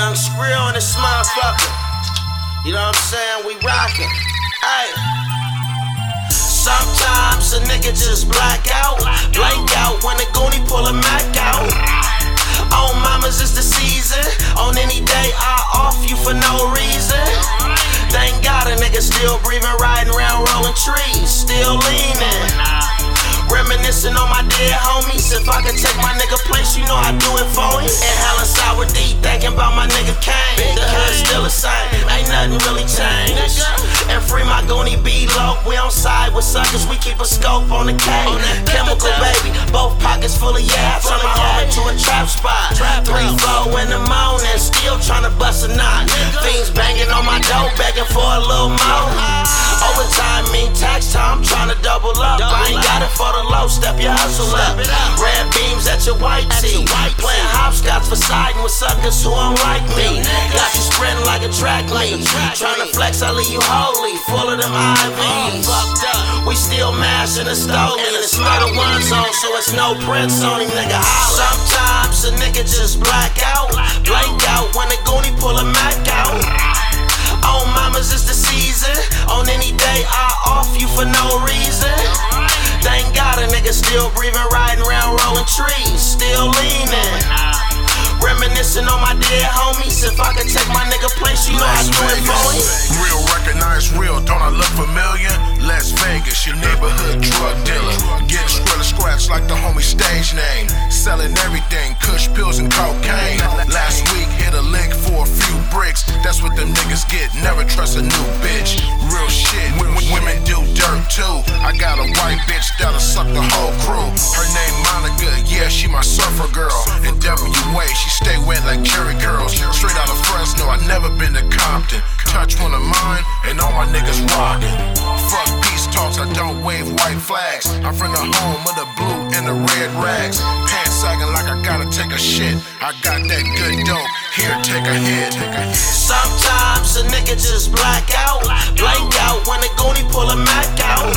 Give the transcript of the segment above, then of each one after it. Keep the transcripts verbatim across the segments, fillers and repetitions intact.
Young Skrill on this motherfucker. You know what I'm saying? We rockin'. Ayy. Sometimes a nigga just black out. Blank out when a goonie pull a Mac out. On mamas, it's the season. On any day, I off you for no reason. Thank God a nigga still breathing, riding around, rolling trees, still leanin'. Reminiscing on my dead homies. If I could take my nigga place, you know I do it for him. And hella sour D, thinking about my nigga Kane. The hood still the same, ain't nothing really changed. And free my goonie B-Low. We on side with suckers, we keep a scope on the cane. Chemical baby, both pockets full of yeah. Turn my home into a trap spot. Three four in the morning, still tryna bust a knot. Fiends banging on my door, begging for a little more. Overtime mean tax time, tryna double up. I ain't got it for the low, step your hustle up. Red beams at your white tee. Playing hopscotch for siding with suckers who don't like me. Got you sprinting like a track lead. Trying to flex, I leave you holy, full of them I Vs. We still mashing the stove, and it's not a one zone, so it's no prints on him, nigga. Sometimes a nigga just black out, blank out when a goonie pull a Mac out. On mamas, it's the season. On any day, I off you for no reason. Thank God a nigga still breathing, riding around, rolling trees, still leaning. Reminiscing on my dead homies. If I could take my nigga place, you know I do it for him. Real, recognize real, don't I look familiar? Las Vegas, your neighborhood drug dealer. Getting Skrillah Scratch like the homie stage name. Selling everything, kush pills and cocaine. Last week, hit a lick for a few bricks. That's what them niggas get, never trust a new bitch. Real shit, women do dirt too. I got a white bitch that'll suck the whole crew. Her name Monica, yeah, she my surfer girl. In W A, she stay wet like Cherry Girls. Straight out of Fresno, I never been to Compton. Touch one of mine, and all my niggas rockin'. Fuck peace talks, I don't wave white flags. I'm from the home of the blue and the red rags. Pants sagging like I gotta take a shit. I got that good dope, here take a hit. Sometimes a nigga just black out. Blank out when a goonie pull a Mac out.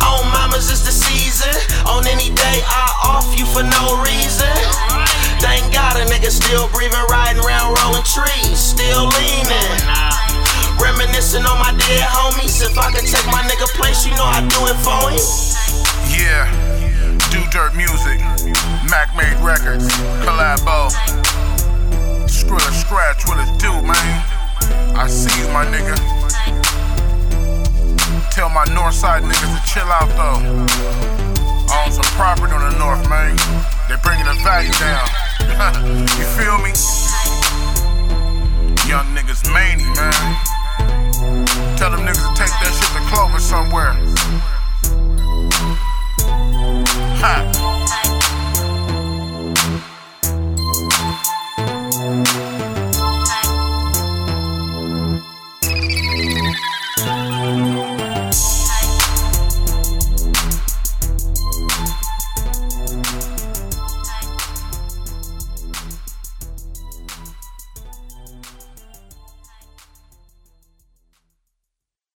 On mamas, it's the season. On any day, I off you for no reason. Thank God a nigga still breathing, riding around, rolling trees, still leaning. Reminiscing on my dead homies. If I could take my nigga place, you know I do it for him. Yeah, Do Dirt Music, Mac Made Records, Collabo, Skrillah Scratch, what it do, man? I see you, my nigga. Tell my Northside niggas to chill out though. Own some property on the north, man. They're bringing the value down. You feel me? Young niggas many, man. Tell them niggas.